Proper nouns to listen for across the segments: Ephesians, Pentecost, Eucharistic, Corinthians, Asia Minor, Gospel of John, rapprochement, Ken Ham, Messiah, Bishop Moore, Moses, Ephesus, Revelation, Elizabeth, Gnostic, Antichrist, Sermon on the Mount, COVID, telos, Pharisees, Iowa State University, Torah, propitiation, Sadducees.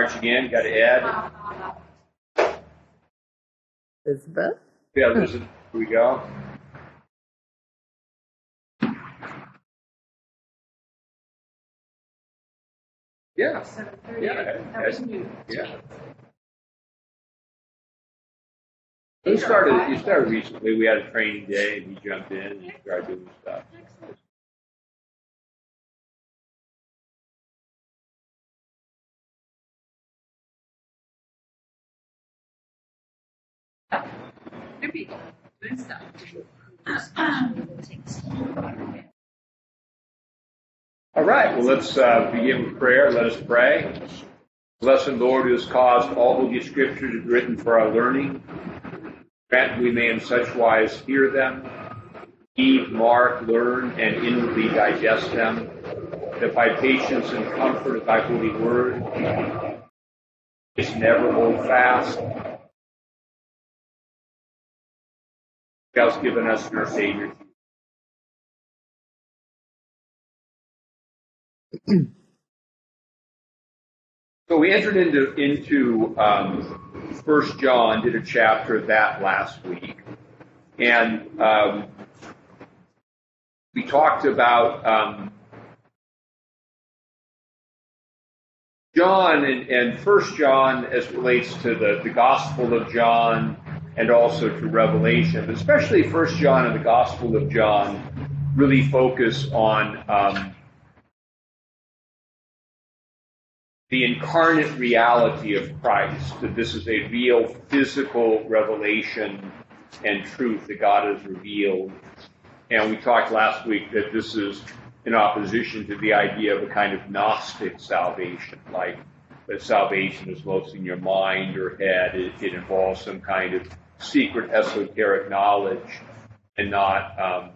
March again, got to add. Elizabeth? Yeah, Elizabeth, here we go. Yeah. 7:30. Yeah. You started recently. We had a training day, and you jumped in and started doing stuff. Excellent. Good stuff. All right, well, let's begin with prayer. Let us pray. Blessed Lord, who has caused all Holy Scripture to be written for our learning, grant we may in such wise hear them, heed, mark, learn, and inwardly digest them, that by patience and comfort of thy holy word, we may never hold fast. God's given us in our Savior. So we entered into 1 John, did a chapter of that last week, and we talked about John and 1 John as it relates to the Gospel of John, and also to Revelation, but especially 1 John and the Gospel of John really focus on the incarnate reality of Christ, that this is a real physical revelation and truth that God has revealed. And we talked last week that this is in opposition to the idea of a kind of Gnostic salvation, like that salvation is mostly in your mind or head. It involves some kind of secret esoteric knowledge and not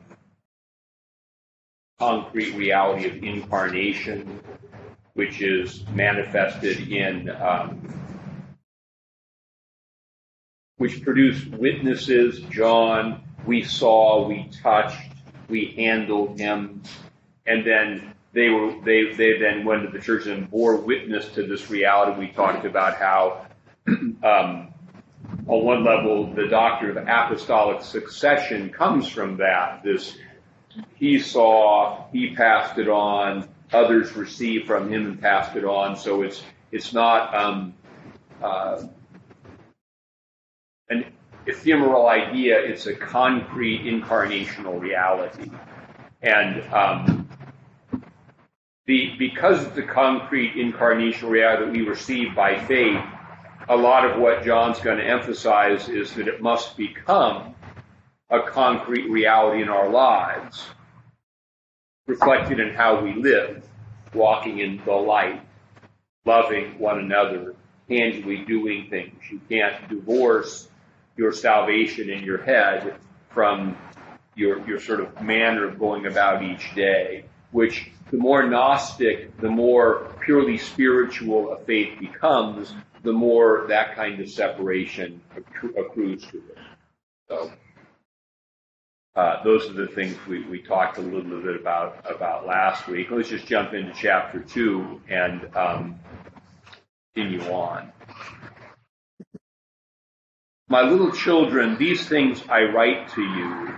concrete reality of incarnation, which is manifested in, which produced witnesses. John, we saw, we touched, we handled him, and then they then went to the church and bore witness to this reality. We talked about how, on one level, the doctrine of apostolic succession comes from that. This, he saw, he passed it on, others received from him and passed it on. So it's not an ephemeral idea. It's a concrete incarnational reality, and because of the concrete incarnational reality that we receive by faith, a lot of what John's going to emphasize is that it must become a concrete reality in our lives, reflected in how we live, walking in the light, loving one another, tangibly doing things. You can't divorce your salvation in your head from your sort of manner of going about each day, which the more Gnostic, the more purely spiritual a faith becomes, the more that kind of separation accrues to it. So those are the things we talked a little bit about last week. Let's just jump into chapter 2 and continue on. My little children, these things I write to you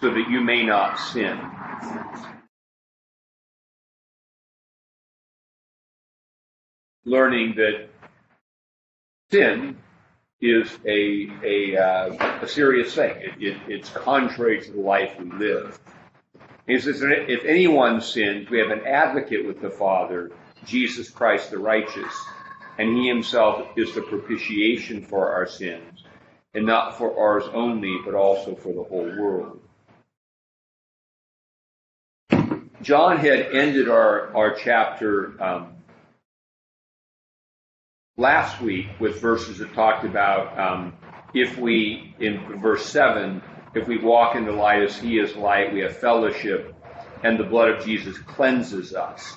so that you may not sin. Learning that sin is a serious thing. It's contrary to the life we live. He says, if anyone sins, we have an advocate with the Father, Jesus Christ the righteous, and he himself is the propitiation for our sins, and not for ours only, but also for the whole world. John had ended our chapter last week with verses that talked about in verse 7, if we walk in the light as he is light, we have fellowship, and the blood of Jesus cleanses us.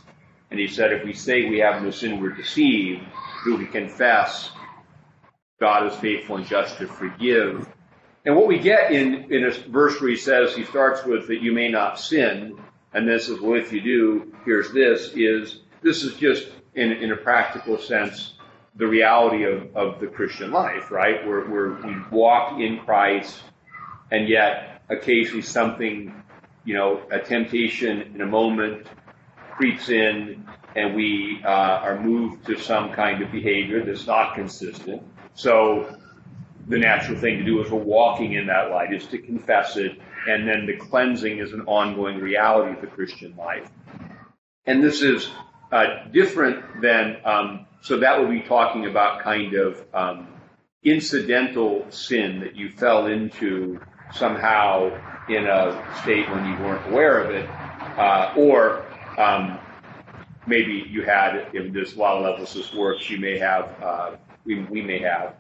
And he said, if we say we have no sin, we're deceived. If we confess, God is faithful and just to forgive. And what we get in a verse where he says, he starts with that you may not sin, and then says, well, if you do, here's this, is just in a practical sense, the reality of the Christian life, right? We walk in Christ, and yet occasionally something, a temptation in a moment creeps in, and we are moved to some kind of behavior that's not consistent. So the natural thing to do as we're walking in that light is to confess it, and then the cleansing is an ongoing reality of the Christian life. And this is different than, so that would be talking about kind of incidental sin that you fell into somehow in a state when you weren't aware of it, or maybe you had, if this law levels this works, you may have, we may have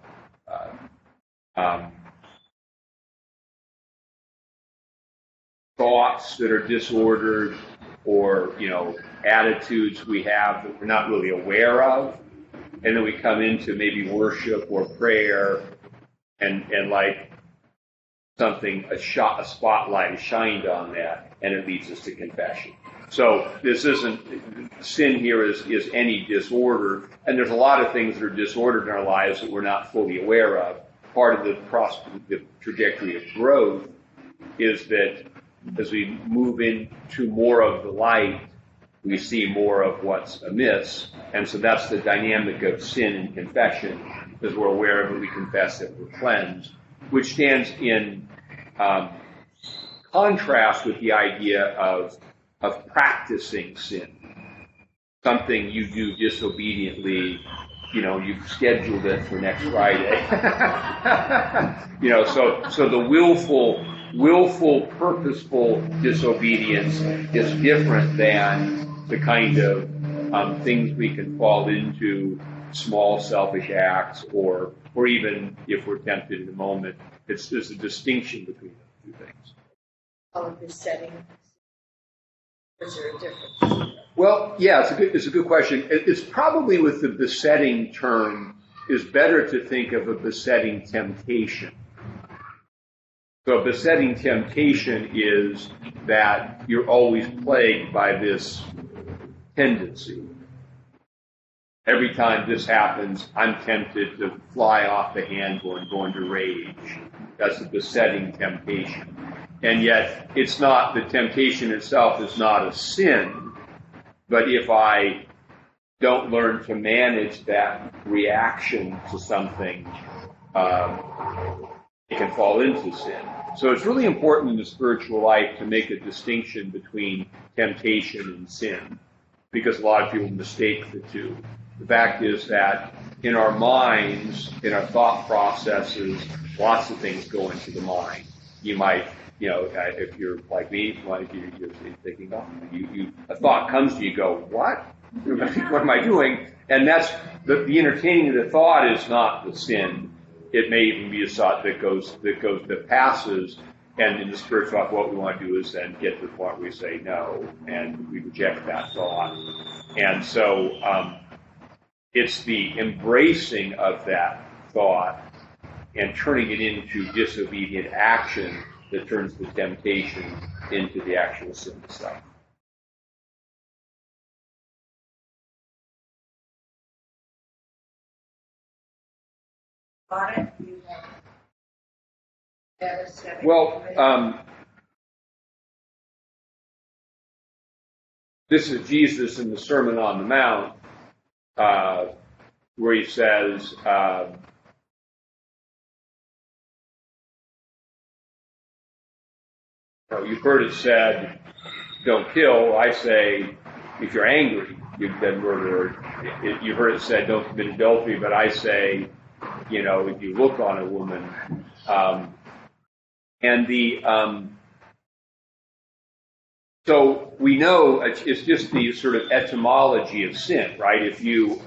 thoughts that are disordered, or, attitudes we have that we're not really aware of. And then we come into maybe worship or prayer, and like something, a spotlight is shined on that, and it leads us to confession. So this isn't, sin here is any disorder, and there's a lot of things that are disordered in our lives that we're not fully aware of. Part of the trajectory of growth is that as we move into more of the light, we see more of what's amiss. And so that's the dynamic of sin and confession. As we're aware of it, we confess it, we're cleansed, which stands in contrast with the idea of practicing sin. Something you do disobediently, you've scheduled it for next Friday. So the willful, purposeful disobedience is different than the kind of things we can fall into, small selfish acts, or even if we're tempted in the moment. There's a distinction between the two things. All of this setting, is there a difference? Well, yeah, it's a good question. It's probably with the besetting term, is better to think of a besetting temptation. So a besetting temptation is that you're always plagued by this tendency. Every time this happens, I'm tempted to fly off the handle and go into rage. That's a besetting temptation. And yet, it's not, the temptation itself is not a sin, but if I don't learn to manage that reaction to something, it can fall into sin. So it's really important in the spiritual life to make a distinction between temptation and sin, because a lot of people mistake the two. The fact is that in our minds, in our thought processes, lots of things go into the mind. You might, if you're like me, you're thinking, a thought comes to you, go, what? What am I doing? And that's the entertaining of the thought is not the sin. It may even be a thought that passes, and in the spiritual life, what we want to do is then get to the point where we say no, and we reject that thought. And so it's the embracing of that thought and turning it into disobedient action that turns the temptation into the actual sin itself. Well, this is Jesus in the Sermon on the Mount, where he says, you've heard it said, don't kill. I say, if you're angry, you've been murdered. You've heard it said, don't commit adultery, but I say, if you look on a woman, so we know it's just the sort of etymology of sin, right? If you,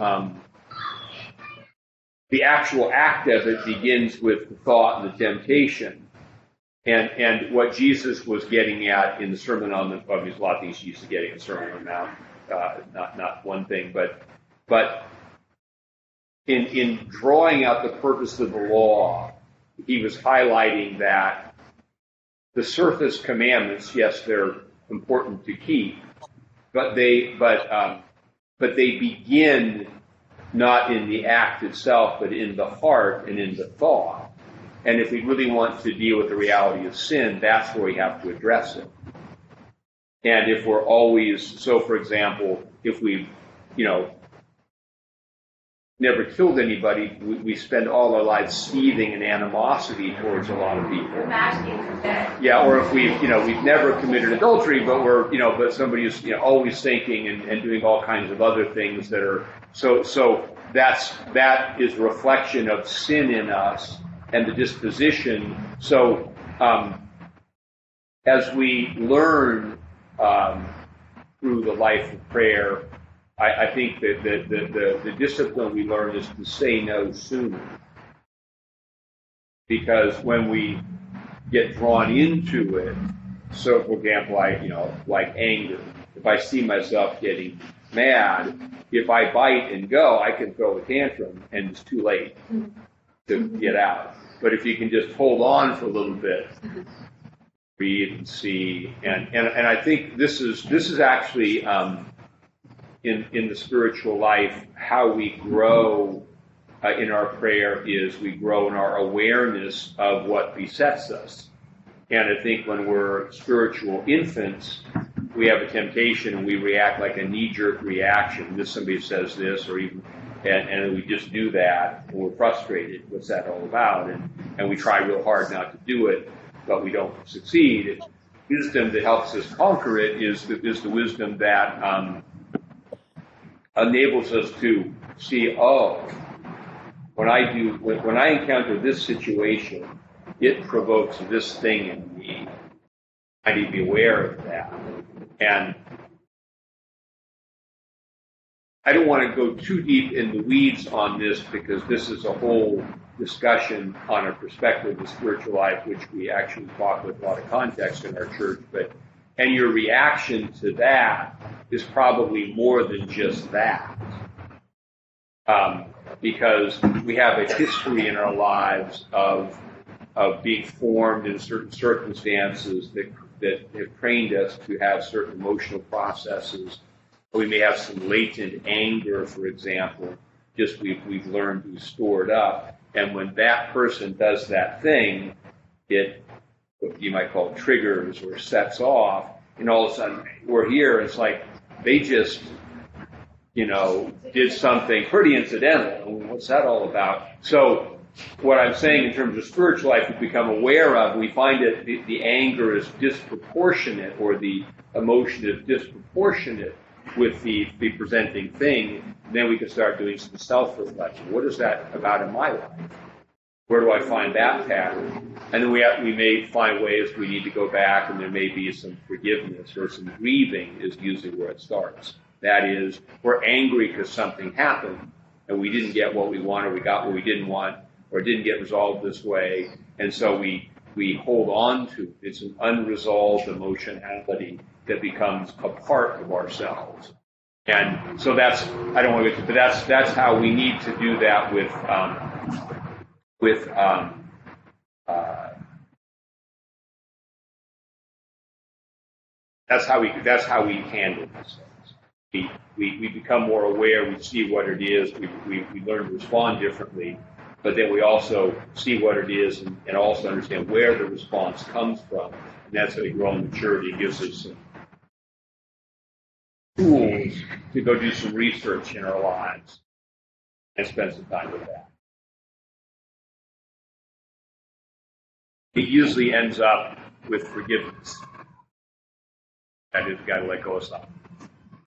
the actual act of it begins with the thought and the temptation, and what Jesus was getting at in the Sermon on the, well, there's a lot of things he used to get in the Sermon on the Mount, not one thing, but. In drawing out the purpose of the law, he was highlighting that the surface commandments, yes, they're important to keep, but they begin not in the act itself, but in the heart and in the thought. And if we really want to deal with the reality of sin, that's where we have to address it. And if we're always, so for example, if we've, never killed anybody, we spend all our lives seething in animosity towards a lot of people. Yeah, or if we've never committed adultery, but but somebody is always thinking and doing all kinds of other things that are so that is reflection of sin in us and the disposition. So as we learn through the life of prayer, I think that the discipline we learn is to say no sooner, because when we get drawn into it, so for example, like anger, if I see myself getting mad, if I bite and go, I can throw a tantrum and it's too late to get out. But if you can just hold on for a little bit, read and see, and I think this is actually in the spiritual life, how we grow in our prayer is we grow in our awareness of what besets us. And I think when we're spiritual infants, we have a temptation and we react like a knee-jerk reaction. This somebody says this, or even, and we just do that, and we're frustrated. What's that all about? And we try real hard not to do it, but we don't succeed. It's wisdom that helps us conquer it is the wisdom that enables us to see, when I encounter this situation, it provokes this thing in me. I need to be aware of that. And I don't want to go too deep in the weeds on this, because this is a whole discussion on a perspective of spiritual life, which we actually talk with a lot of context in our church, and your reaction to that is probably more than just that. Because we have a history in our lives of being formed in certain circumstances that have trained us to have certain emotional processes. We may have some latent anger, for example, just we've learned, we've stored up. And when that person does that thing, it, what you might call triggers or sets off, and all of a sudden we're here, it's like, they just, did something pretty incidental. What's that all about? So what I'm saying in terms of spiritual life, we become aware of, we find that the anger is disproportionate, or the emotion is disproportionate with the presenting thing. Then we can start doing some self-reflection. What is that about in my life? Where do I find that pattern? And then we may find ways we need to go back, and there may be some forgiveness, or some grieving is usually where it starts. That is, we're angry because something happened and we didn't get what we wanted, we got what we didn't want, or didn't get resolved this way. And so we hold on to it. It's an unresolved emotionality that becomes a part of ourselves. And so that's how we need to do that that's how we handle ourselves. We become more aware, we see what it is, we learn to respond differently, but then we also see what it is and also understand where the response comes from. And that's how we grow in maturity. It gives us some tools to go do some research in our lives and spend some time with that. It usually ends up with forgiveness. That is, got to let go of something.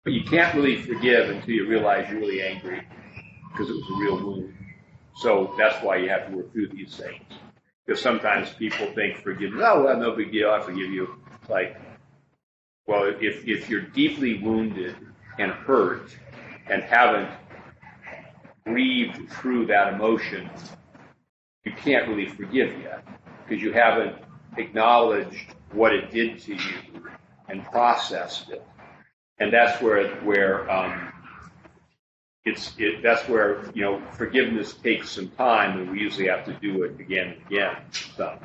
But you can't really forgive until you realize you're really angry, because it was a real wound. So that's why you have to work through these things. Because sometimes people think forgiveness, well, no big deal, I forgive you. It's like, well, if you're deeply wounded and hurt and haven't grieved through that emotion, you can't really forgive yet. Because you haven't acknowledged what it did to you and processed it, and that's where forgiveness takes some time, and we usually have to do it again and again. So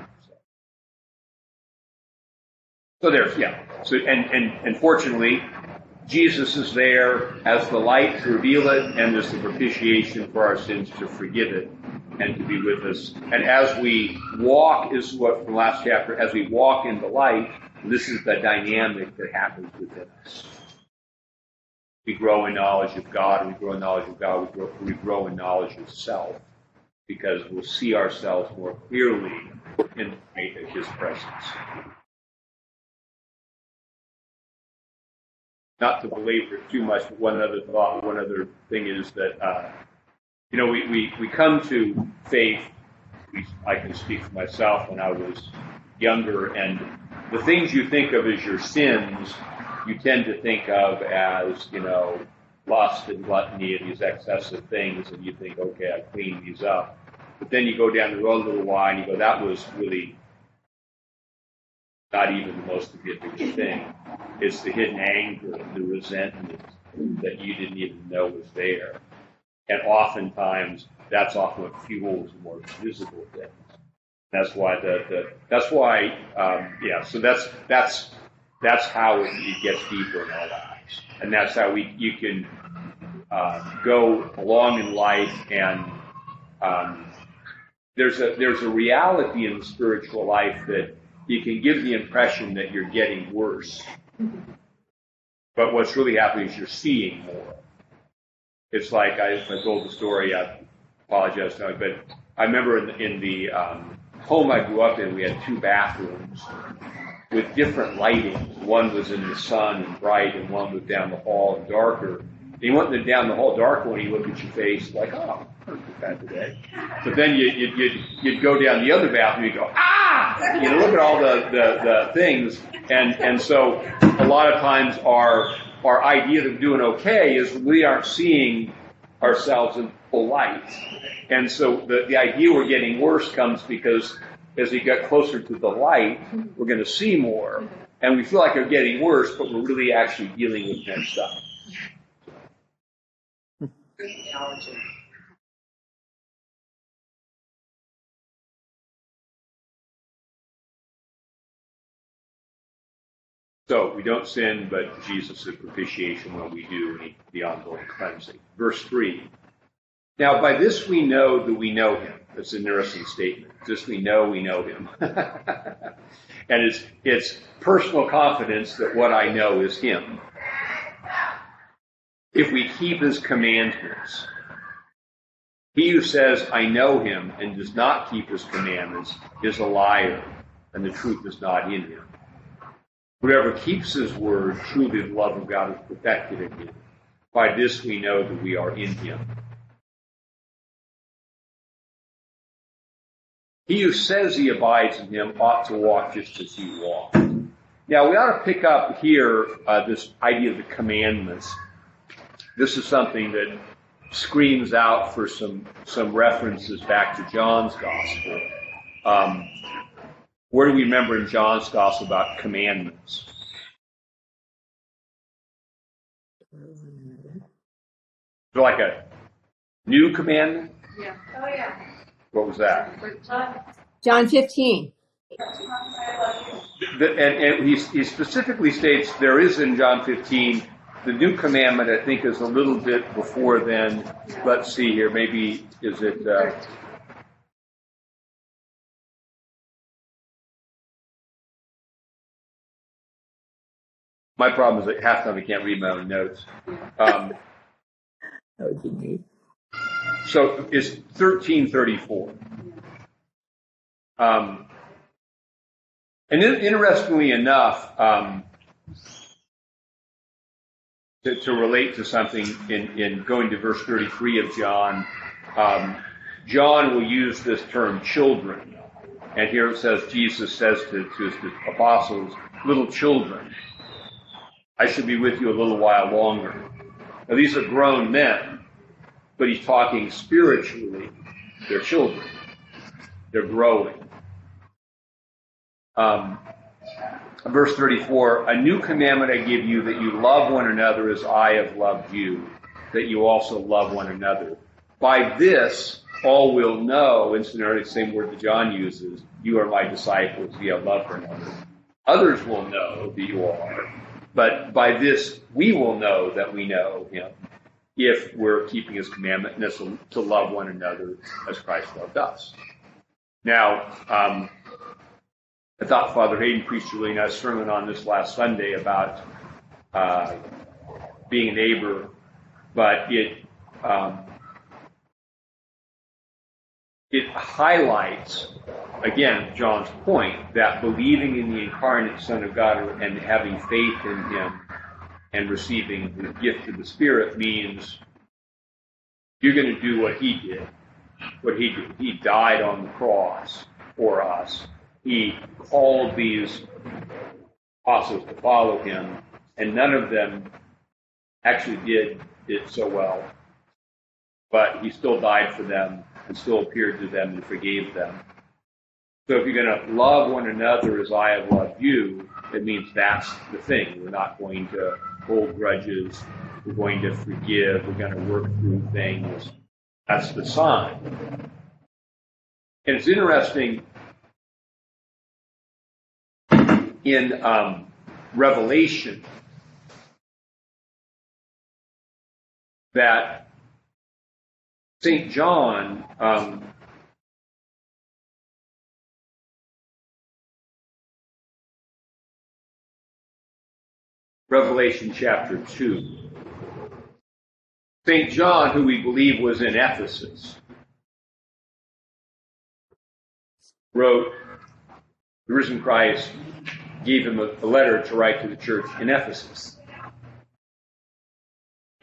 there's, yeah. So and fortunately, Jesus is there as the light to reveal it and as the propitiation for our sins to forgive it and to be with us. And as we walk, is what from last chapter, as we walk in the light, this is the dynamic that happens within us. We grow in knowledge of God, we grow in knowledge of God, we grow in knowledge of self, because we'll see ourselves more clearly in the light of his presence. Not to belabor too much, but one other thing is that, we come to faith, I can speak for myself when I was younger, and the things you think of as your sins, you tend to think of as, lust and gluttony and these excessive things, and you think, okay, I cleaned these up. But then you go down the road a little while and you go, that was really not even the most significant thing. It's the hidden anger, the resentment that you didn't even know was there. And oftentimes, that's often what fuels more visible things. That's why that's how it gets deeper in our lives. And that's how you can go along in life, and there's a reality in the spiritual life that you can give the impression that you're getting worse. But what's really happening is you're seeing more. It's like I told the story, I apologize, but I remember in the home I grew up in, we had two bathrooms with different lighting. One was in the sun and bright, and one was down the hall and darker. And you went down the hall darker when you look at your face, like, oh, I'm not bad today. So then you'd go down the other bathroom, you go, ah! Look at all the things. And so a lot of times our idea of doing okay is we aren't seeing ourselves in full light. And so the idea we're getting worse comes because as we get closer to the light, we're going to see more. And we feel like we're getting worse, but we're really actually dealing with that stuff. Great analogy. So we don't sin, but Jesus is propitiation when we do, and the ongoing cleansing. Verse 3. Now by this we know that we know him. That's an interesting statement. Just we know him. And it's personal confidence that what I know is him. If we keep his commandments. He who says, I know him, and does not keep his commandments, is a liar, and the truth is not in him. Whoever keeps his word, truly the love of God is perfected in him. By this we know that we are in him. He who says he abides in him ought to walk just as he walked. Now, we ought to pick up here this idea of the commandments. This is something that screams out for some references back to John's Gospel. Where do we remember in John's Gospel about commandments? So like a new commandment? Yeah. Oh, yeah. What was that? John 15. And he specifically states there is in John 15, the new commandment, I think, is a little bit before then. Let's see here. Maybe is it... my problem is that half the time I can't read my own notes. That would be me. So it's 1334. And interestingly enough, to relate to something in going to verse 33 of John, John will use this term children. And here it says, Jesus says to his apostles, little children, I should be with you a little while longer. Now, these are grown men, but he's talking spiritually. They're children. They're growing. Verse 34, a new commandment I give you, that you love one another as I have loved you, that you also love one another. By this, all will know, incidentally, the same word that John uses, you are my disciples, you have loved one another. Others will know that you are. But by this, we will know that we know him if we're keeping his commandment, and that's to love one another as Christ loved us. Now, I thought Father Hayden preached a really nice sermon on this last Sunday about being a neighbor, but it highlights, again, John's point that believing in the incarnate Son of God and having faith in him and receiving the gift of the Spirit means you're going to do what he did. He died on the cross for us. He called these apostles to follow him, and none of them actually did it so well. But he still died for them and still appeared to them and forgave them. So if you're going to love one another as I have loved you, it means that's the thing. We're not going to hold grudges. We're going to forgive. We're going to work through things. That's the sign. And it's interesting, in Revelation, that St. John Revelation chapter 2. St. John, who we believe was in Ephesus, wrote, the risen Christ gave him a letter to write to the church in Ephesus.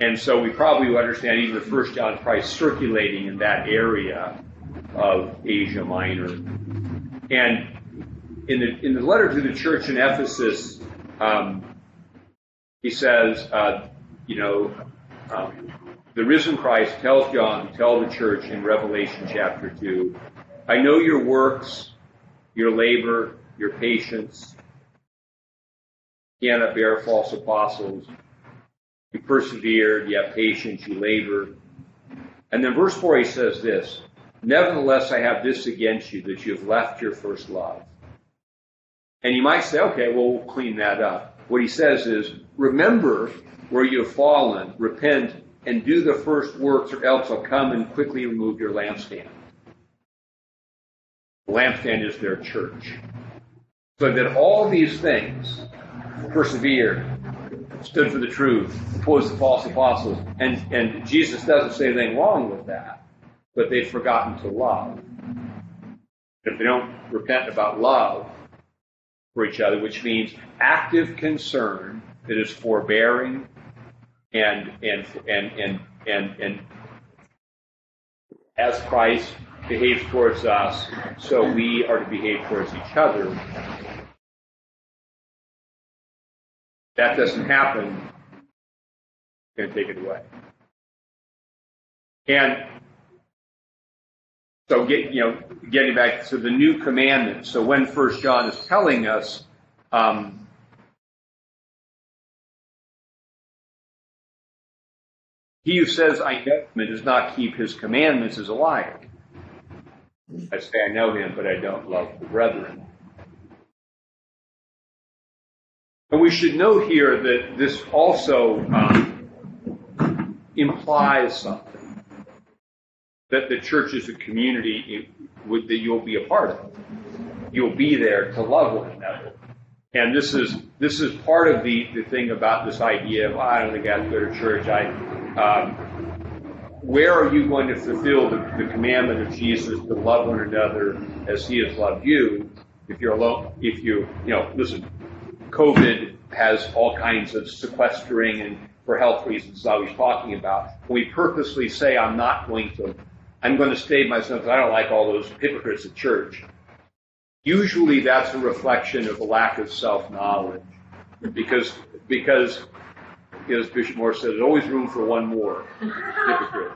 And so we probably would understand even the first John Christ circulating in that area of Asia Minor. And in the letter to the church in Ephesus, he says, the risen Christ tells John to tell the church in Revelation chapter 2, I know your works, your labor, your patience. You cannot bear false apostles. You persevered, you have patience, you labor. And then verse 4, he says this, nevertheless, I have this against you, that you have left your first love. And you might say, okay, well, we'll clean that up. What he says is, remember where you have fallen, repent, and do the first works, or else I'll come and quickly remove your lampstand. The lampstand is their church. So that all these things, persevered, stood for the truth, opposed the false apostles, and Jesus doesn't say anything wrong with that, but they've forgotten to love. If they don't repent about love for each other, which means active concern that is forbearing, and as Christ behaves towards us, so we are to behave towards each other. That doesn't happen, you're going to take it away. And so getting back to the new commandment. So when First John is telling us, he who says, I know him, and does not keep his commandments is a liar. I say, I know him, but I don't love the brethren. And we should note here that this also implies something, that the church is a community that you'll be a part of. You'll be there to love one another. And this is part of the thing about this idea of, I don't think I have to go to church. Where are you going to fulfill the commandment of Jesus to love one another as he has loved you? If you're alone, listen, COVID has all kinds of sequestering and for health reasons is always talking about. We purposely say, I'm going to save myself because I don't like all those hypocrites at church. Usually that's a reflection of a lack of self-knowledge because as Bishop Moore said, there's always room for one more hypocrite.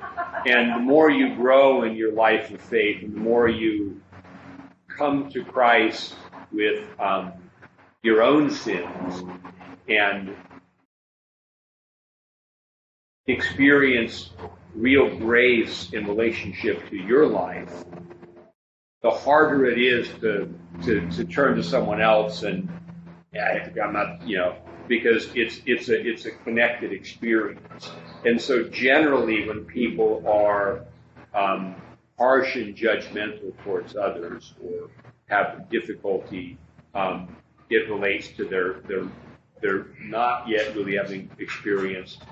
And the more you grow in your life of faith, and the more you come to Christ with your own sins and experience real grace in relationship to your life, the harder it is to turn to someone else and I'm not, because it's a connected experience. And so generally when people are harsh and judgmental towards others or have difficulty, it relates to their not yet really having experienced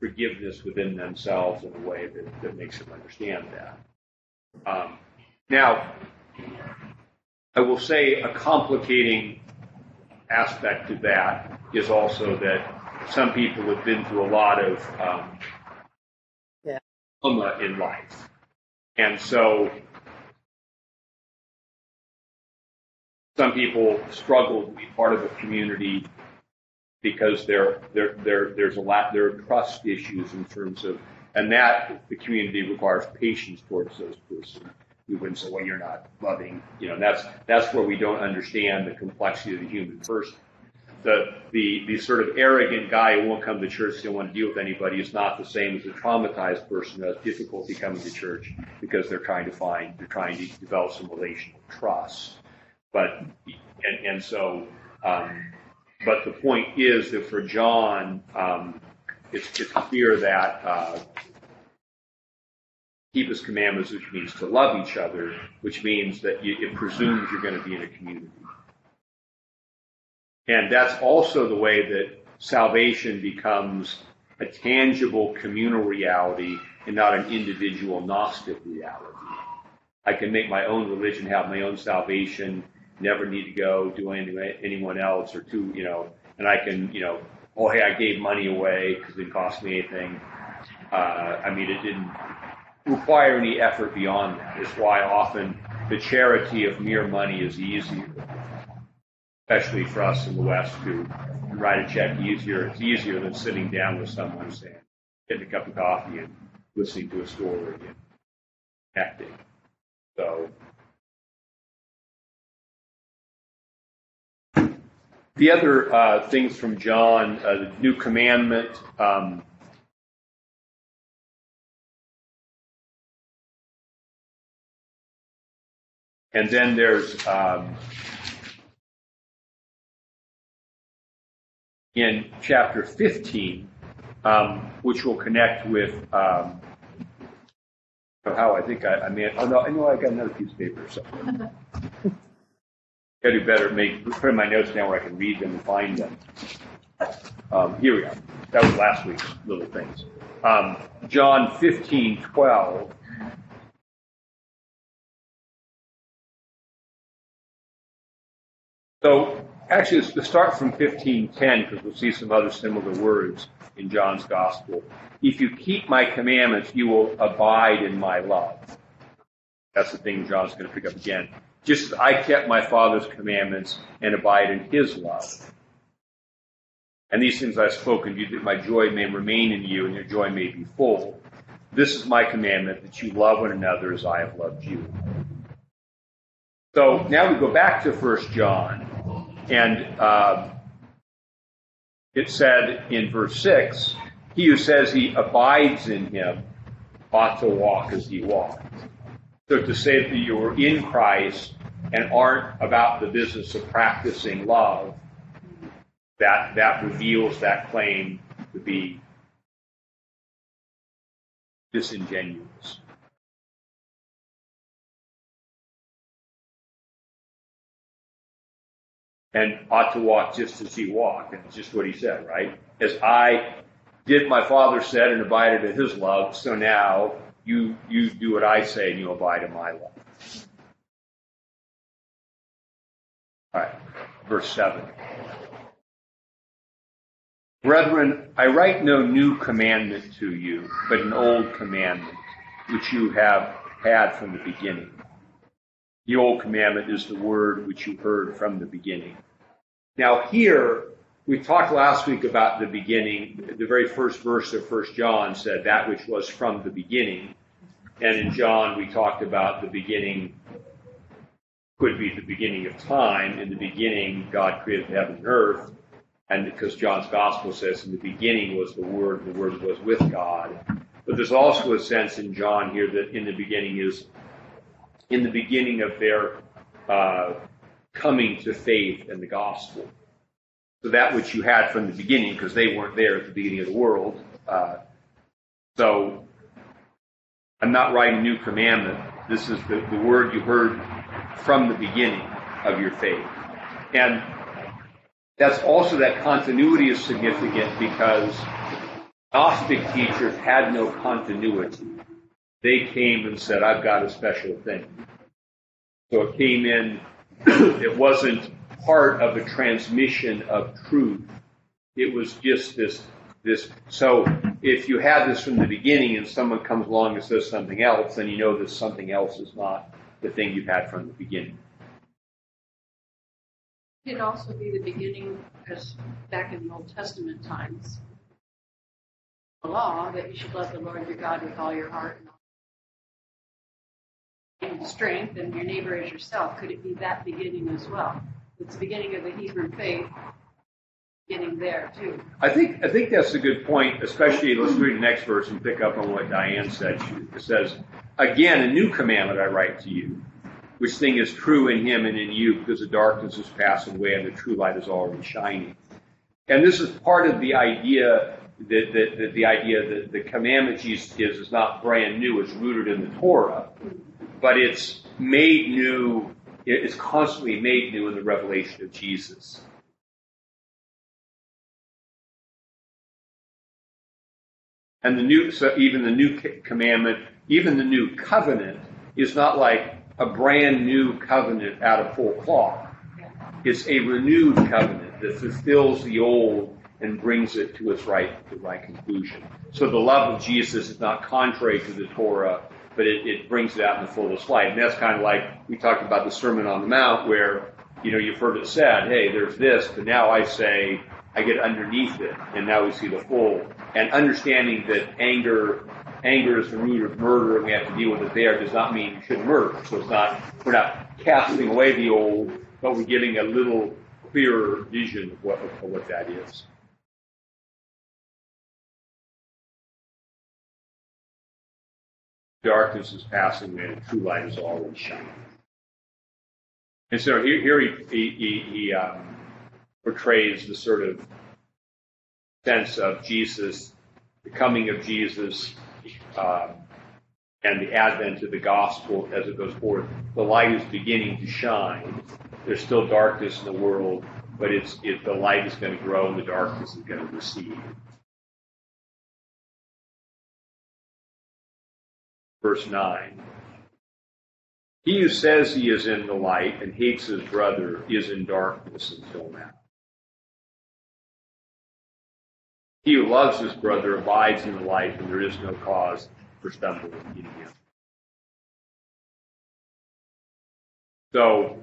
forgiveness within themselves in a way that makes them understand that. Now, I will say a complicating aspect to that is also that some people have been through a lot of trauma in life. And so some people struggle to be part of a community because there are trust issues in terms of, and that the community requires patience towards those persons. We wouldn't say, well, you're not loving, and that's where we don't understand the complexity of the human person. The sort of arrogant guy who won't come to church, doesn't want to deal with anybody, is not the same as a traumatized person who has difficulty coming to church because they're trying to develop some relational trust. But the point is that for John, it's clear that keep his commandments, which means to love each other, which means that it presumes you're going to be in a community. And that's also the way that salvation becomes a tangible communal reality and not an individual Gnostic reality. I can make my own religion, have my own salvation, never need to go do anyone else or to, and I can, oh, hey, I gave money away because it didn't cost me anything. It didn't require any effort beyond that. It's why often the charity of mere money is easier, especially for us in the West who can write a check easier. It's easier than sitting down with someone saying, getting a cup of coffee and listening to a story and acting. So the other things from John, the new commandment, and then there's in chapter 15, which will connect with how I think I mean. Oh no, I know I got another piece of paper or something. I do better. Put in my notes now where I can read them and find them. Here we go. That was last week's little things. John 15:12. So actually, let's start from 15:10 because we'll see some other similar words in John's gospel. If you keep my commandments, you will abide in my love. That's the thing John's going to pick up again. Just as I kept my Father's commandments and abide in his love. And these things I've spoken to you, that my joy may remain in you and your joy may be full. This is my commandment, that you love one another as I have loved you. So now we go back to 1 John, and it said in verse 6, he who says he abides in him ought to walk as he walked. So to say that you are in Christ and aren't about the business of practicing love, that reveals that claim to be disingenuous. And ought to walk just as he walked, and it's just what he said, right? As I did my Father said and abided in his love, so now you do what I say and you abide in my love. All right, verse 7. Brethren, I write no new commandment to you, but an old commandment, which you have had from the beginning. The old commandment is the word which you heard from the beginning. Now here, we talked last week about the beginning. The very first verse of 1 John said that which was from the beginning. And in John, we talked about the beginning could be the beginning of time. In the beginning, God created heaven and earth. And because John's gospel says in the beginning was the word was with God. But there's also a sense in John here that in the beginning is in the beginning of their coming to faith in the gospel. So that which you had from the beginning, because they weren't there at the beginning of the world. So I'm not writing a new commandment. This is the word you heard from the beginning of your faith. And that's also, that continuity is significant because Gnostic teachers had no continuity. They came and said, I've got a special thing. So it came in, it wasn't part of a transmission of truth. It was just this. So if you had this from the beginning and someone comes along and says something else, then you know this something else is not the thing you've had from the beginning. It could also be the beginning, as back in the Old Testament times, the law that you should love the Lord your God with all your heart and strength and your neighbor as yourself. Could it be that beginning as well? It's the beginning of the Hebrew faith, beginning there too. I think that's a good point, especially let's read the next verse and pick up on what Diane said. It says, again, a new commandment I write to you, which thing is true in him and in you, because the darkness is passing away and the true light is already shining. And this is part of the idea that the idea that the commandment Jesus gives is not brand new, it's rooted in the Torah, but it's made new. It's constantly made new in the revelation of Jesus. And even the new covenant is not like a brand new covenant out of full cloth. It's a renewed covenant that fulfills the old and brings it to its right conclusion. So the love of Jesus is not contrary to the Torah, but it brings it out in the fullest light. And that's kind of like we talked about the Sermon on the Mount, where, you know, you've heard it said, hey, there's this, but now I say, I get underneath it, and now we see the full. And understanding that anger is the root of murder, and we have to deal with it there, does not mean you shouldn't murder. So it's not, we're not casting away the old, but we're getting a little clearer vision of what that is. Darkness is passing and true light is already shining. And so here he portrays the sort of sense of Jesus, the coming of Jesus, and the advent of the gospel as it goes forward. The light is beginning to shine. There's still darkness in the world, but the light is going to grow and the darkness is going to recede. Verse 9, he who says he is in the light and hates his brother is in darkness until now. He who loves his brother abides in the light, and there is no cause for stumbling in him. So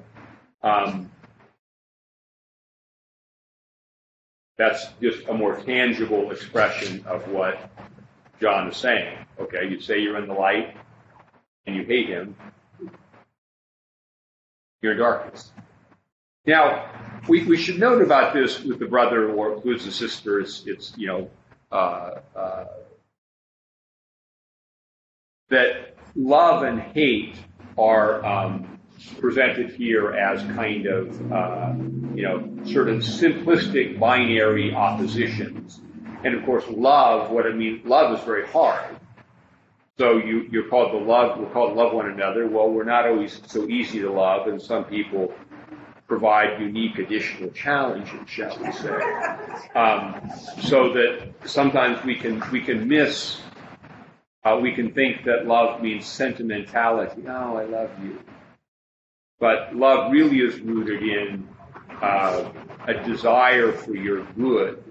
that's just a more tangible expression of what John is saying. Okay, you say you're in the light and you hate him, you're in darkness. Now, we should note about this with the brother or with the sister, it's that love and hate are presented here as kind of, sort of simplistic binary oppositions. And of course, love is very hard. So you're called to love. We're called to love one another. Well, we're not always so easy to love, and some people provide unique additional challenges, shall we say? So that sometimes we can miss. We can think that love means sentimentality. Oh, I love you. But love really is rooted in a desire for your good.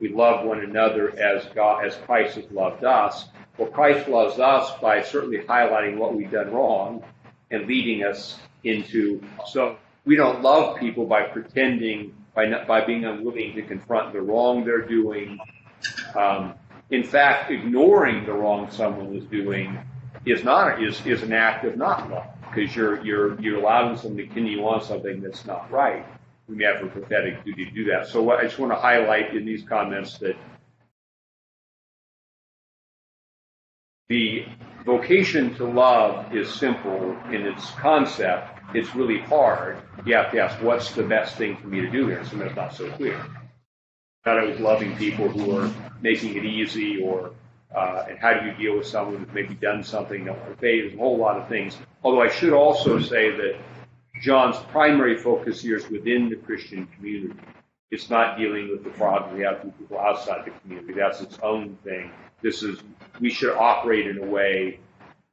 We love one another as Christ has loved us. Well, Christ loves us by certainly highlighting what we've done wrong and leading us into. So we don't love people by pretending, by being unwilling to confront the wrong they're doing. In fact, ignoring the wrong someone is doing is an act of not love, because you're allowing someone to continue on something that's not right. We have a prophetic duty to do that. So what I just want to highlight in these comments that The vocation to love is simple in its concept. It's really hard. You have to ask, what's the best thing for me to do here? And sometimes it's not so clear. Not always loving people who are making it easy, or and how do you deal with someone who's maybe done something, don't want to pay? There's a whole lot of things. Although I should also say that John's primary focus here is within the Christian community. It's not dealing with the problem we have with people outside the community. That's its own thing. This is, we should operate in a way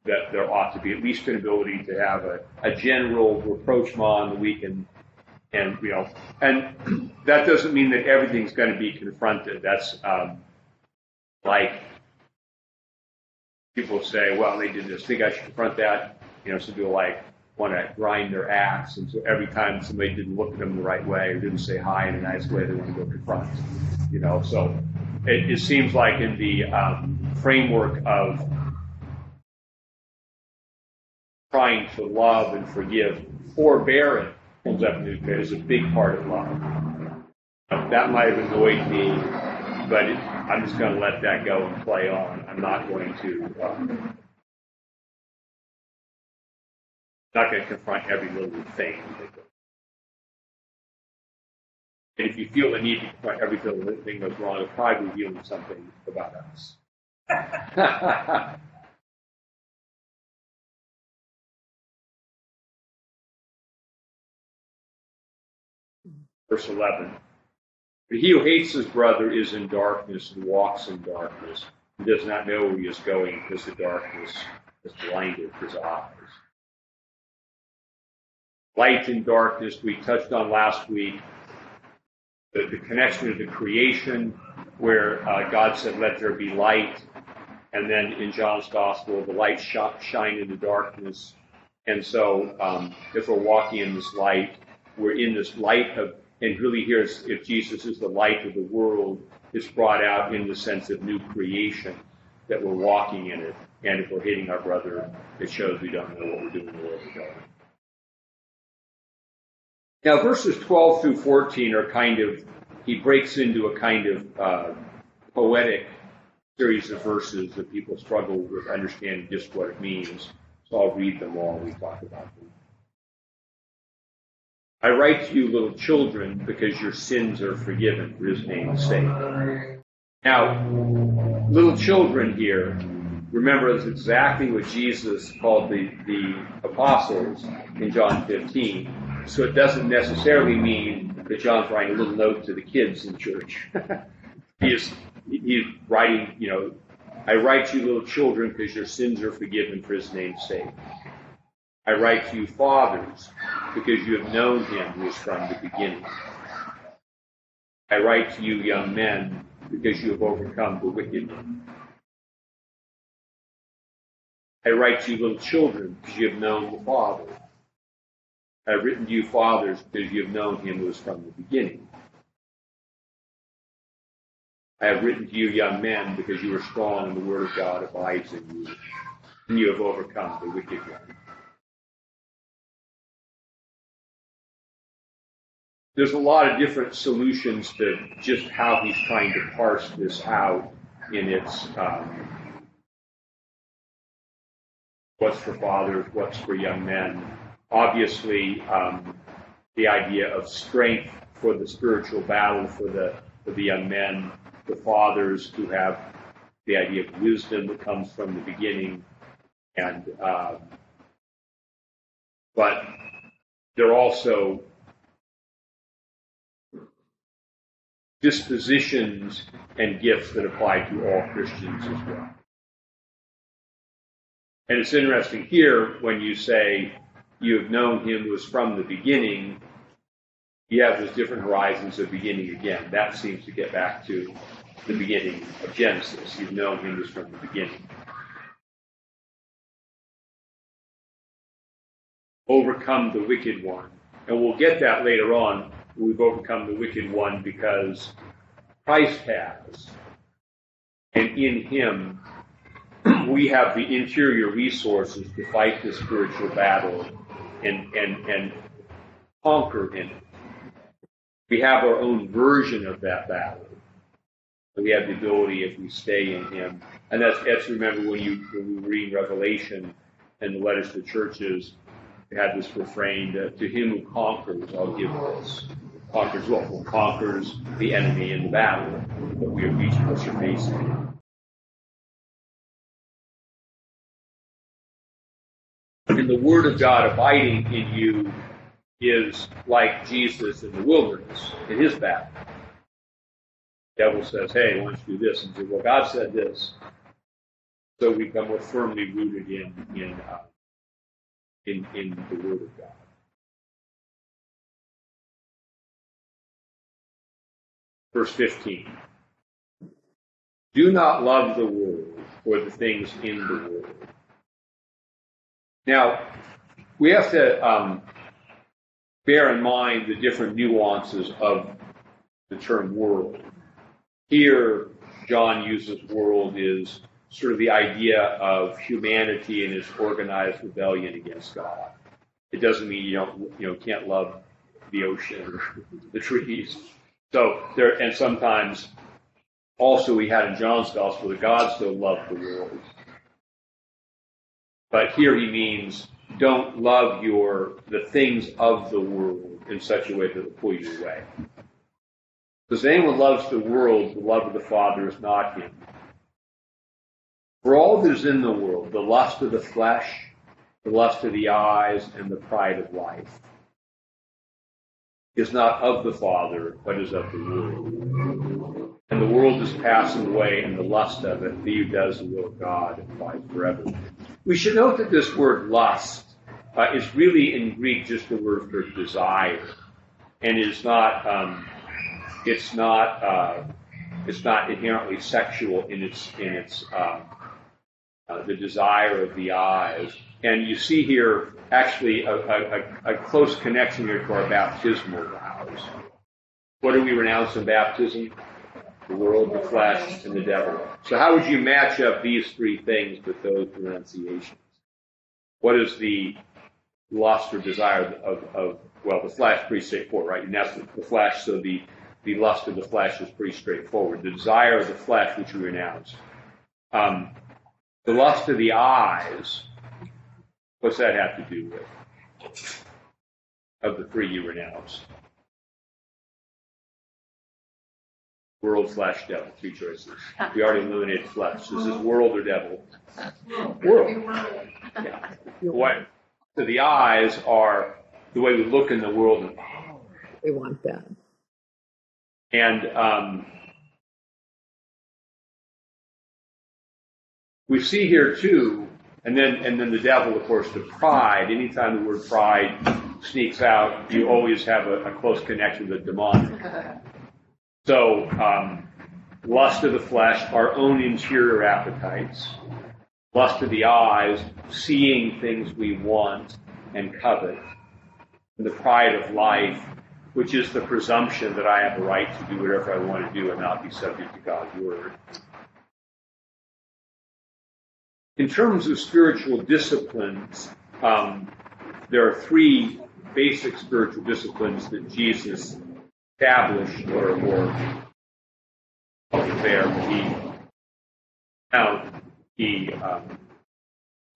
that there ought to be at least an ability to have a general rapprochement on the weekend, and you know, and that doesn't mean that everything's going to be confronted. That's like people say, well, they did this. Think I should confront that? You know, some people like want to grind their axe, and so every time somebody didn't look at them the right way or didn't say hi in a nice way, they want to go confront. You know, so it seems like in the framework of trying to love and forgive, forbearing comes up in the is a big part of love. That might have annoyed me, but I'm just going to let that go and play on. I'm not going to confront every little thing. And if you feel the need to confront every little thing that's wrong, it's probably revealing something about us. Verse 11, but he who hates his brother is in darkness and walks in darkness and does not know where he is going, because the darkness has blinded his eyes. Light and darkness, we touched on last week, the connection of the creation where God said, let there be light. And then in John's gospel, the light shine in the darkness. And so if we're walking in this light, we're in this light of, and really here, if Jesus is the light of the world, it's brought out in the sense of new creation, that we're walking in it. And if we're hating our brother, it shows we don't know what we're doing or where we're going. Now, verses 12 through 14 are kind of, he breaks into a kind of poetic series of verses that people struggle with understanding just what it means. So I'll read them all and we talk about them. I write to you, little children, because your sins are forgiven for his name's sake. Now, little children here, remember, is exactly what Jesus called the apostles in John 15. So it doesn't necessarily mean that John's writing a little note to the kids in church. He's writing, you know, I write to you, little children, because your sins are forgiven for his name's sake. I write to you, fathers, because you have known him who is from the beginning. I write to you, young men, because you have overcome the wicked one. I write to you, little children, because you have known the Father. I have written to you, fathers, because you have known him who is from the beginning. I have written to you, young men, because you are strong and the word of God abides in you, and you have overcome the wicked one. There's a lot of different solutions to just how he's trying to parse this out in its what's for fathers, what's for young men. Obviously, the idea of strength for the spiritual battle for the young men, the fathers who have the idea of wisdom that comes from the beginning, and but they're also dispositions and gifts that apply to all Christians as well. And it's interesting here when you say you have known him was from the beginning, you have those different horizons of beginning again. That seems to get back to the beginning of Genesis. You've known him was from the beginning. Overcome the wicked one. And we'll get that later on. We've overcome the wicked one because Christ has, and in him we have the interior resources to fight this spiritual battle and conquer in it. We have our own version of that battle. We have the ability, if we stay in him, And that's remember when you read Revelation and the letters to churches, they have this refrain that to him who conquers, I'll give this. Conquers what? Well, conquers the enemy in the battle, but we are each of us are facing. And the word of God abiding in you is like Jesus in the wilderness, in his battle. The devil says, hey, why don't you do this? And say, well, God said this. So we become more firmly rooted in the word of God. Verse 15. Do not love the world or the things in the world. Now, we have to bear in mind the different nuances of the term world. Here, John uses world is sort of the idea of humanity and its organized rebellion against God. It doesn't mean you can't love the ocean or the trees. So there, and sometimes also we had in John's gospel that God still loved the world. But here he means don't love the things of the world in such a way that will pull you away. Because anyone loves the world, the love of the Father is not him. For all that is in the world, the lust of the flesh, the lust of the eyes, and the pride of life, is not of the Father, but is of the world. And the world is passing away, and the lust of it, he who does the will of God abides forever. We should note that this word lust is really in Greek just the word for desire, and it's not inherently sexual in its the desire of the eyes. And you see here actually a close connection here to our baptismal vows. What do we renounce in baptism? The world, the flesh, and the devil. So how would you match up these three things with those renunciations? What is the lust or desire of the flesh, pretty straightforward, right? And that's the flesh, so the lust of the flesh is pretty straightforward. The desire of the flesh, which we renounce. The lust of the eyes, what's that have to do with? Of the three you renounce. World, flesh, devil, three choices. We already eliminated flesh. Is this world or devil? World. Yeah. What? So the eyes are the way we look in the world. We want that. And we see here too, and then the devil, of course, the pride. Anytime the word pride sneaks out, you always have a close connection with the demonic. So, lust of the flesh, our own interior appetites. Lust of the eyes, seeing things we want and covet. And the pride of life, which is the presumption that I have a right to do whatever I want to do and not be subject to God's word. In terms of spiritual disciplines, there are three basic spiritual disciplines that Jesus established or there he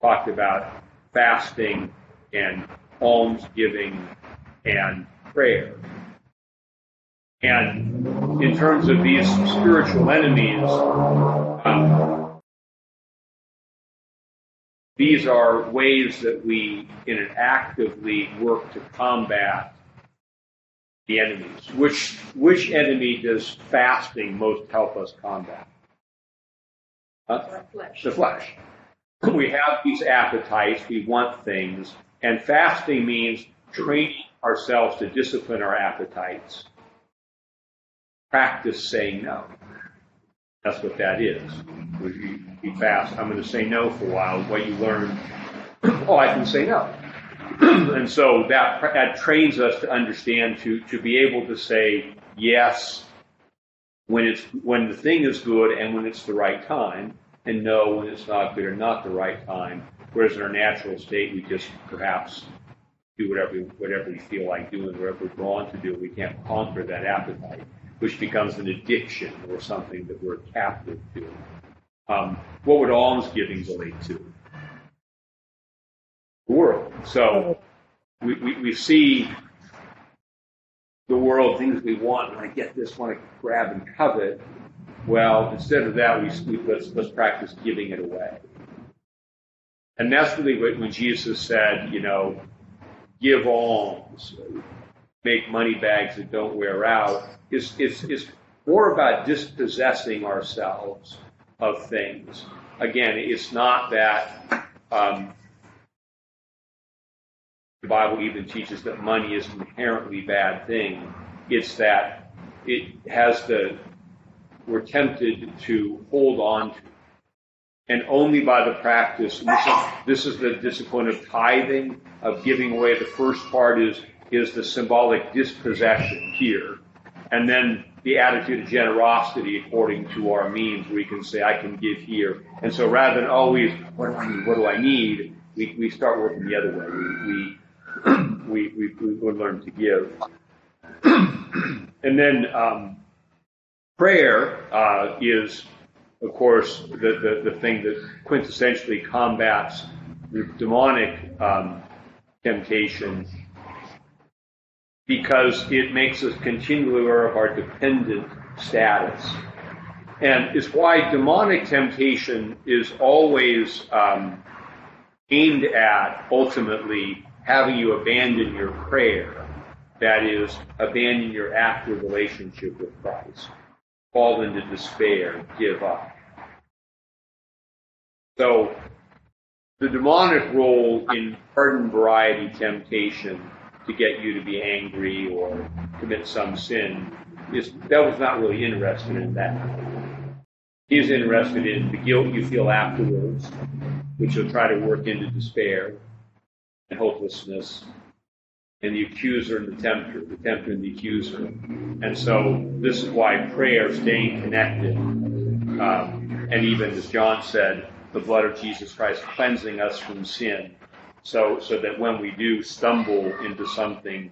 talked about fasting and almsgiving and prayer. And in terms of these spiritual enemies, these are ways that we in an actively work to combat the enemies. Which enemy does fasting most help us combat? The flesh. We have these appetites, we want things, and fasting means training ourselves to discipline our appetites. Practice saying no. That's what that is. You fast, I'm going to say no for a while. What you learn, oh, I can say no. And so that trains us to understand, to be able to say yes when the thing is good and when it's the right time, and no when it's not good or not the right time. Whereas in our natural state, we just perhaps do whatever we feel like doing, whatever we're drawn to do. We can't conquer that appetite, which becomes an addiction or something that we're captive to. What would almsgiving relate to? The world. So we see the world, things we want, I get this, want to grab and covet. Well, instead of that, let's practice giving it away. And that's really when Jesus said, you know, give alms, make money bags that don't wear out. It's more about dispossessing ourselves of things. Again, it's not that the Bible even teaches that money is an inherently bad thing. It's that it has we're tempted to hold on to. And only by the practice, this is the discipline of tithing, of giving away. The first part is the symbolic dispossession here. And then the attitude of generosity according to our means, we can say, I can give here. And so rather than always, what do I need, we start working the other way. We learn to give. And then prayer is, of course, the thing that quintessentially combats the demonic temptation, because it makes us continually aware of our dependent status. And it's why demonic temptation is always aimed at, ultimately, having you abandon your prayer. That is, abandon your active relationship with Christ. Fall into despair, give up. So the demonic role in garden variety temptation to get you to be angry or commit some sin, Devil's not really interested in that. He's interested in the guilt you feel afterwards, which he'll try to work into despair and hopelessness. And the accuser and the tempter and the accuser. And so this is why prayer, staying connected, and even as John said, the blood of Jesus Christ cleansing us from sin, so that when we do stumble into something,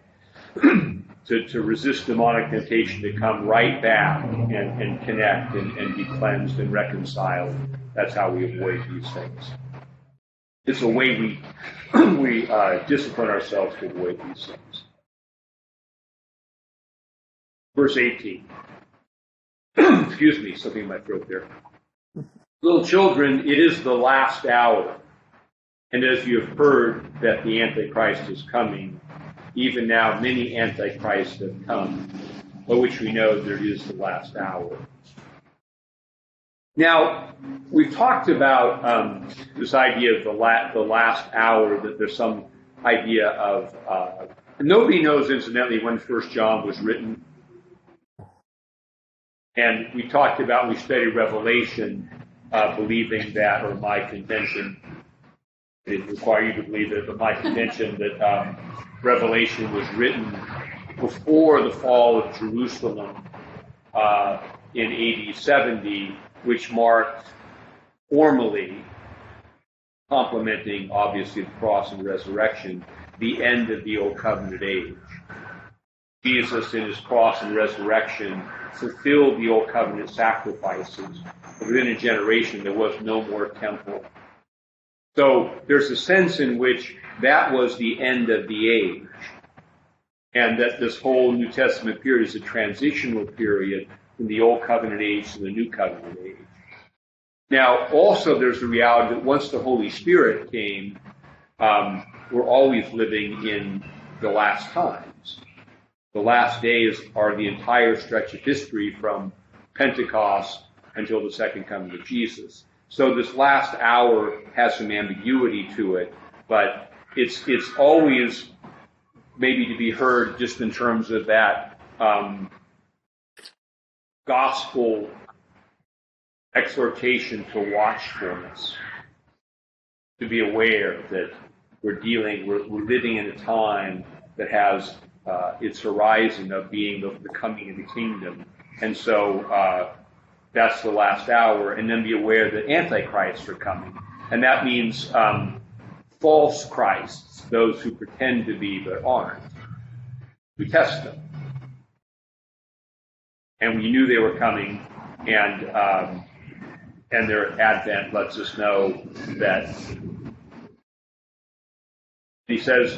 to resist demonic temptation, to come right back and connect and be cleansed and reconciled. That's how we avoid these things. It's a way we discipline ourselves to avoid these things. Verse 18. Excuse me, something in my throat there. Little children, it is the last hour. And as you have heard that the Antichrist is coming, even now many Antichrists have come, by which we know there is the last hour. Now, we've talked about this idea of the last hour, that there's some idea of... nobody knows, incidentally, when 1 John was written. And we talked about, we studied Revelation, believing that, or my contention, it required you to believe it, but my contention that Revelation was written before the fall of Jerusalem in AD 70, which marked formally, complementing obviously the cross and resurrection, the end of the Old Covenant age. Jesus in his cross and resurrection fulfilled the Old Covenant sacrifices. Within a generation, there was no more temple. So there's a sense in which that was the end of the age, and that this whole New Testament period is a transitional period from the Old Covenant age to the New Covenant age. Now, also, there's the reality that once the Holy Spirit came, we're always living in the last times. The last days are the entire stretch of history from Pentecost until the second coming of Jesus. So this last hour has some ambiguity to it, but it's always maybe to be heard just in terms of that gospel exhortation to watchfulness, to be aware that we're living in a time that has its horizon of being the coming of the kingdom. And so that's the last hour. And then be aware that antichrists are coming. And that means false Christs, those who pretend to be but aren't. We test them. And we knew they were coming, and and their advent lets us know that. He says,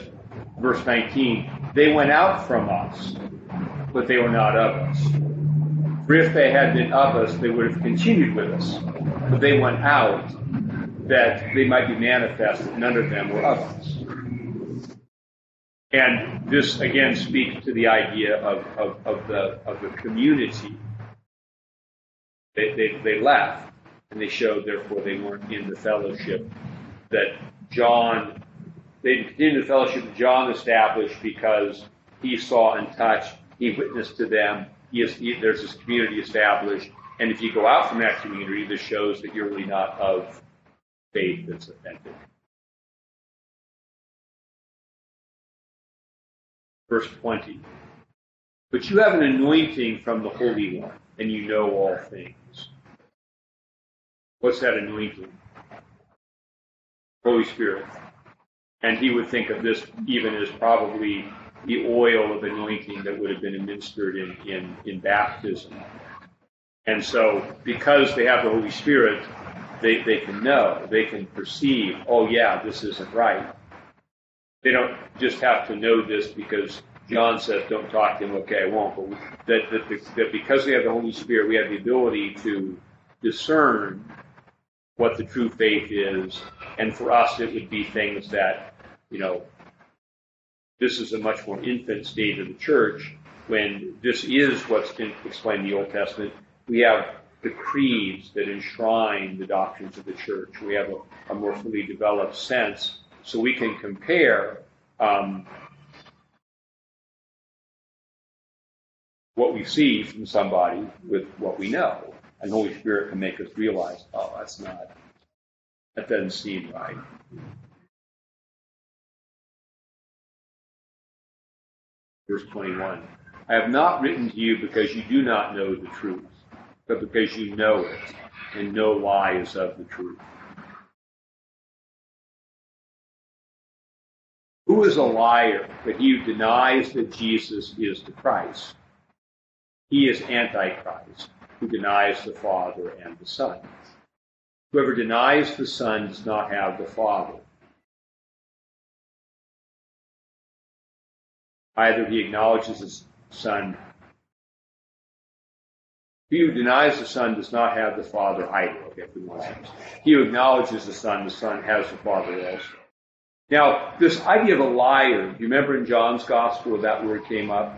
verse 19, they went out from us, but they were not of us. For if they had been of us, they would have continued with us. But they went out that they might be manifest that none of them were of us. And this again speaks to the idea of the community. They left, and they showed, therefore, they weren't in the fellowship that John, they didn't continue the fellowship that John established because he saw and touched, he witnessed to them, there's this community established, and if you go out from that community, this shows that you're really not of faith that's authentic. Verse 20, but you have an anointing from the Holy One, and you know all things. What's that anointing? Holy Spirit. And he would think of this even as probably the oil of anointing that would have been administered in baptism. And so because they have the Holy Spirit, they can know, they can perceive, oh yeah, this isn't right. They don't just have to know this because John says, don't talk to him, okay, I won't. But that because we have the Holy Spirit, we have the ability to discern what the true faith is. And for us, it would be things that, you know, this is a much more infant state of the church. When this is what's been explained in the Old Testament, we have the creeds that enshrine the doctrines of the church. We have a more fully developed sense, so we can compare what we see from somebody with what we know. And the Holy Spirit can make us realize, oh, that doesn't seem right. Verse 21, I have not written to you because you do not know the truth, but because you know it, and no lie is of the truth. Who is a liar but he who denies that Jesus is the Christ? He is Antichrist, who denies the Father and the Son. Whoever denies the Son does not have the Father. Either he acknowledges his Son. He who denies the Son does not have the Father either. Okay, he who acknowledges the Son has the Father also. Now, this idea of a liar, you remember in John's Gospel that word came up?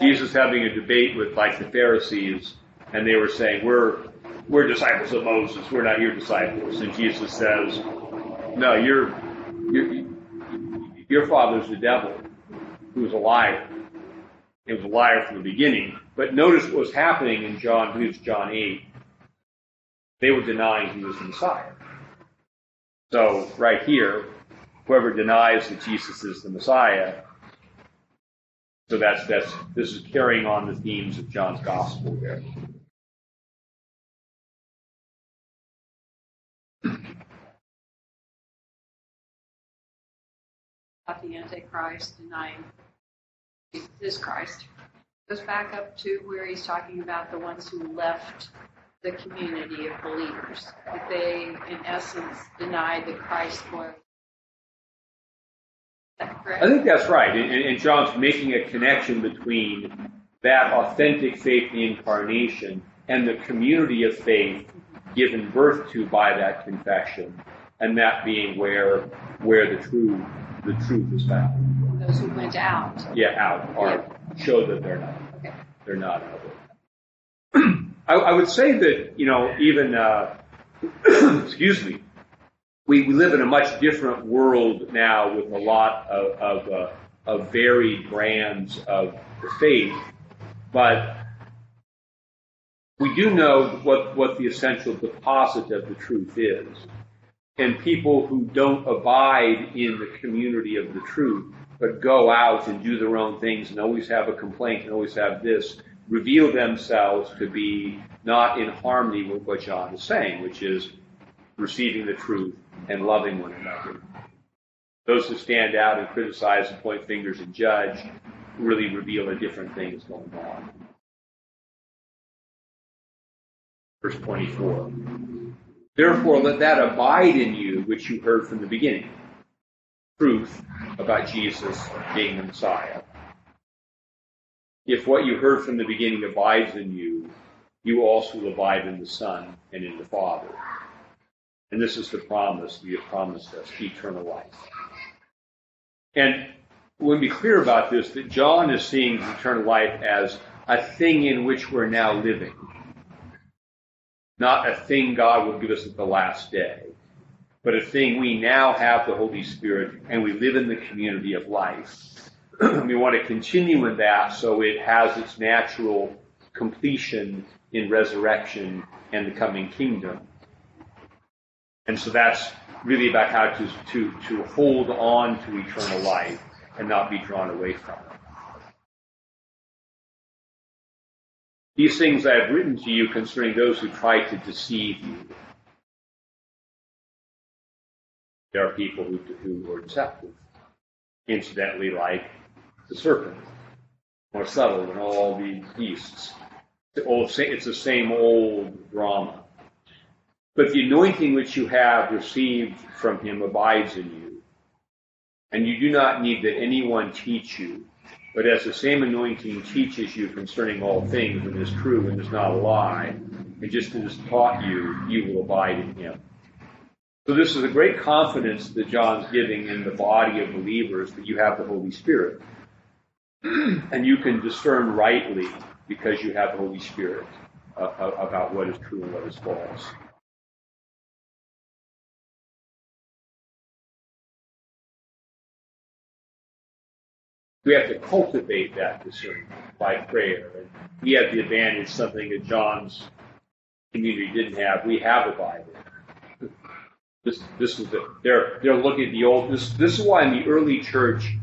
Jesus having a debate with like the Pharisees, and they were saying, we're disciples of Moses, we're not your disciples. And Jesus says, no, your father's the devil, who's a liar. He was a liar from the beginning. But notice what was happening in John 8. They were denying he was the Messiah. So right here, whoever denies that Jesus is the Messiah, so this is carrying on the themes of John's Gospel here. About the Antichrist denying Jesus is Christ. Goes back up to where he's talking about the ones who left the community of believers. That they, in essence, denied that Christ was. I think that's right, and John's making a connection between that authentic faith in the incarnation and the community of faith given birth to by that confession, and that being where the truth is found. Those who went out. Yeah, out, show that they're not. Okay. They're not of it. I would say that, you know, even, excuse me, we live in a much different world now with a lot of varied brands of faith, but we do know what the essential deposit of the truth is. And people who don't abide in the community of the truth, but go out and do their own things and always have a complaint and always have this, reveal themselves to be not in harmony with what John is saying, which is receiving the truth and loving one another. Those who stand out and criticize and point fingers and judge really reveal a different thing is going on. Verse 24. Therefore, let that abide in you which you heard from the beginning. Truth about Jesus being the Messiah. If what you heard from the beginning abides in you, you also abide in the Son and in the Father. And this is the promise we have promised us, eternal life. And we'll be clear about this, that John is seeing eternal life as a thing in which we're now living, not a thing God will give us at the last day, but a thing we now have the Holy Spirit, and we live in the community of life. We want to continue in that so it has its natural completion in resurrection and the coming kingdom. And so that's really about how to hold on to eternal life and not be drawn away from it. These things I have written to you concerning those who try to deceive you. There are people who are deceptive, incidentally, like the serpent, more subtle than all the beasts. It's the same old drama. But the anointing which you have received from him abides in you, and you do not need that anyone teach you. But as the same anointing teaches you concerning all things, and is true and is not a lie, and just as taught you, you will abide in him. So this is a great confidence that John's giving in the body of believers, that you have the Holy Spirit. And you can discern rightly, because you have the Holy Spirit, about what is true and what is false. We have to cultivate that discernment by prayer. And we have the advantage, something that John's community didn't have. We have a Bible. They're looking at the old. This is why in the early church,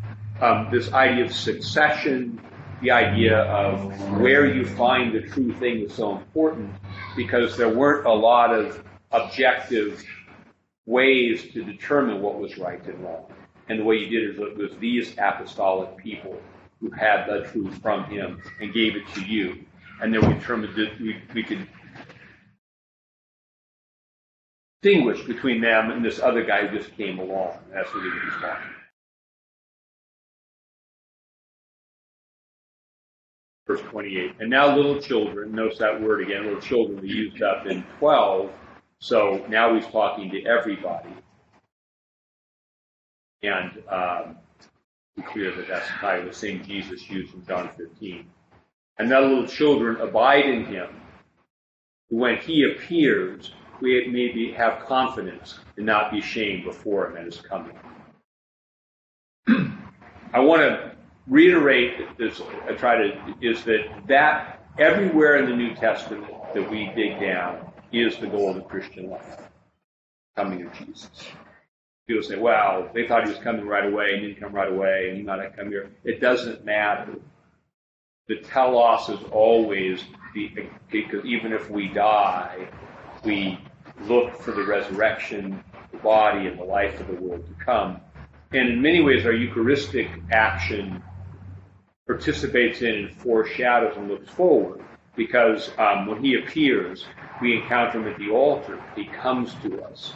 this idea of succession, the idea of where you find the true thing is so important, because there weren't a lot of objective ways to determine what was right and wrong. And the way he did it was these apostolic people who had the truth from him and gave it to you. And then we determined that we could distinguish between them and this other guy who just came along. That's what he was talking. Verse 28. And now little children, notice that word again, little children we used up in 12. So now he's talking to everybody. And be clear that that's the same Jesus used in John 15. And now little children, abide in him, who when he appears, we may have confidence and not be shamed before him at his coming. I want to reiterate that that everywhere in the New Testament that we dig down is the goal of the Christian life, coming of Jesus. People say, well, they thought he was coming right away, and didn't come right away, and he might not come here. It doesn't matter. The telos is always, because even if we die, we look for the resurrection, the body, and the life of the world to come. And in many ways, our Eucharistic action participates in and foreshadows and looks forward, because when he appears, we encounter him at the altar. He comes to us.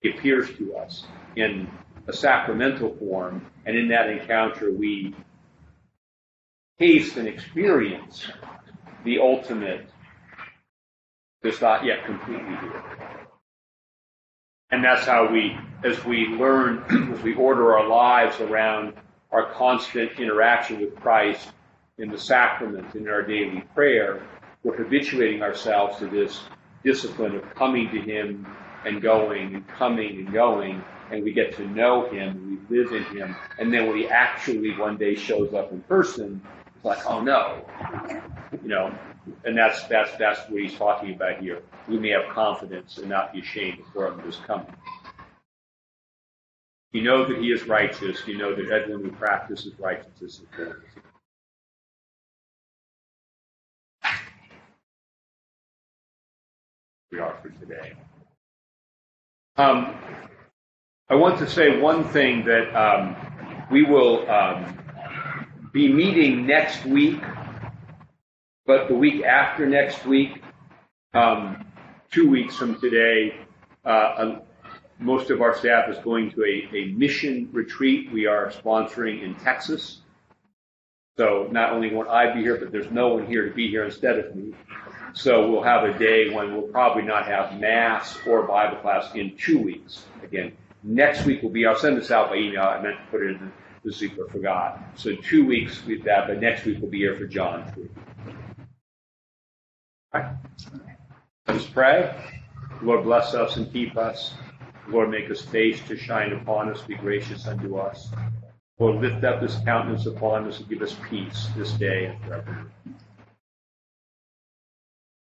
He appears to us in a sacramental form, and in that encounter we taste and experience the ultimate that's not yet completely here. And that's how we, as we learn, as we order our lives around our constant interaction with Christ in the sacrament, in our daily prayer, we're habituating ourselves to this discipline of coming to him, and going, and coming, and going, and we get to know him, we live in him, and then when he actually one day shows up in person, it's like, oh no, and that's what he's talking about here. We may have confidence and not be ashamed before him is coming. You know that he is righteous, you know that everyone who practices righteousness is good. We are for today. I want to say one thing that we will be meeting next week, but the week after next week, 2 weeks from today, most of our staff is going to a mission retreat we are sponsoring in Texas. So not only won't I be here, but there's no one here to be here instead of me. So we'll have a day when we'll probably not have Mass or Bible class in 2 weeks. Again, next week will be, I'll send this out by email. I meant to put it in the secret, forgot. So 2 weeks with that, but next week we'll be here for John 3. All right. Let's pray. Lord, bless us and keep us. Lord, make His face to shine upon us, be gracious unto us. Lord, lift up His countenance upon us and give us peace this day and forever.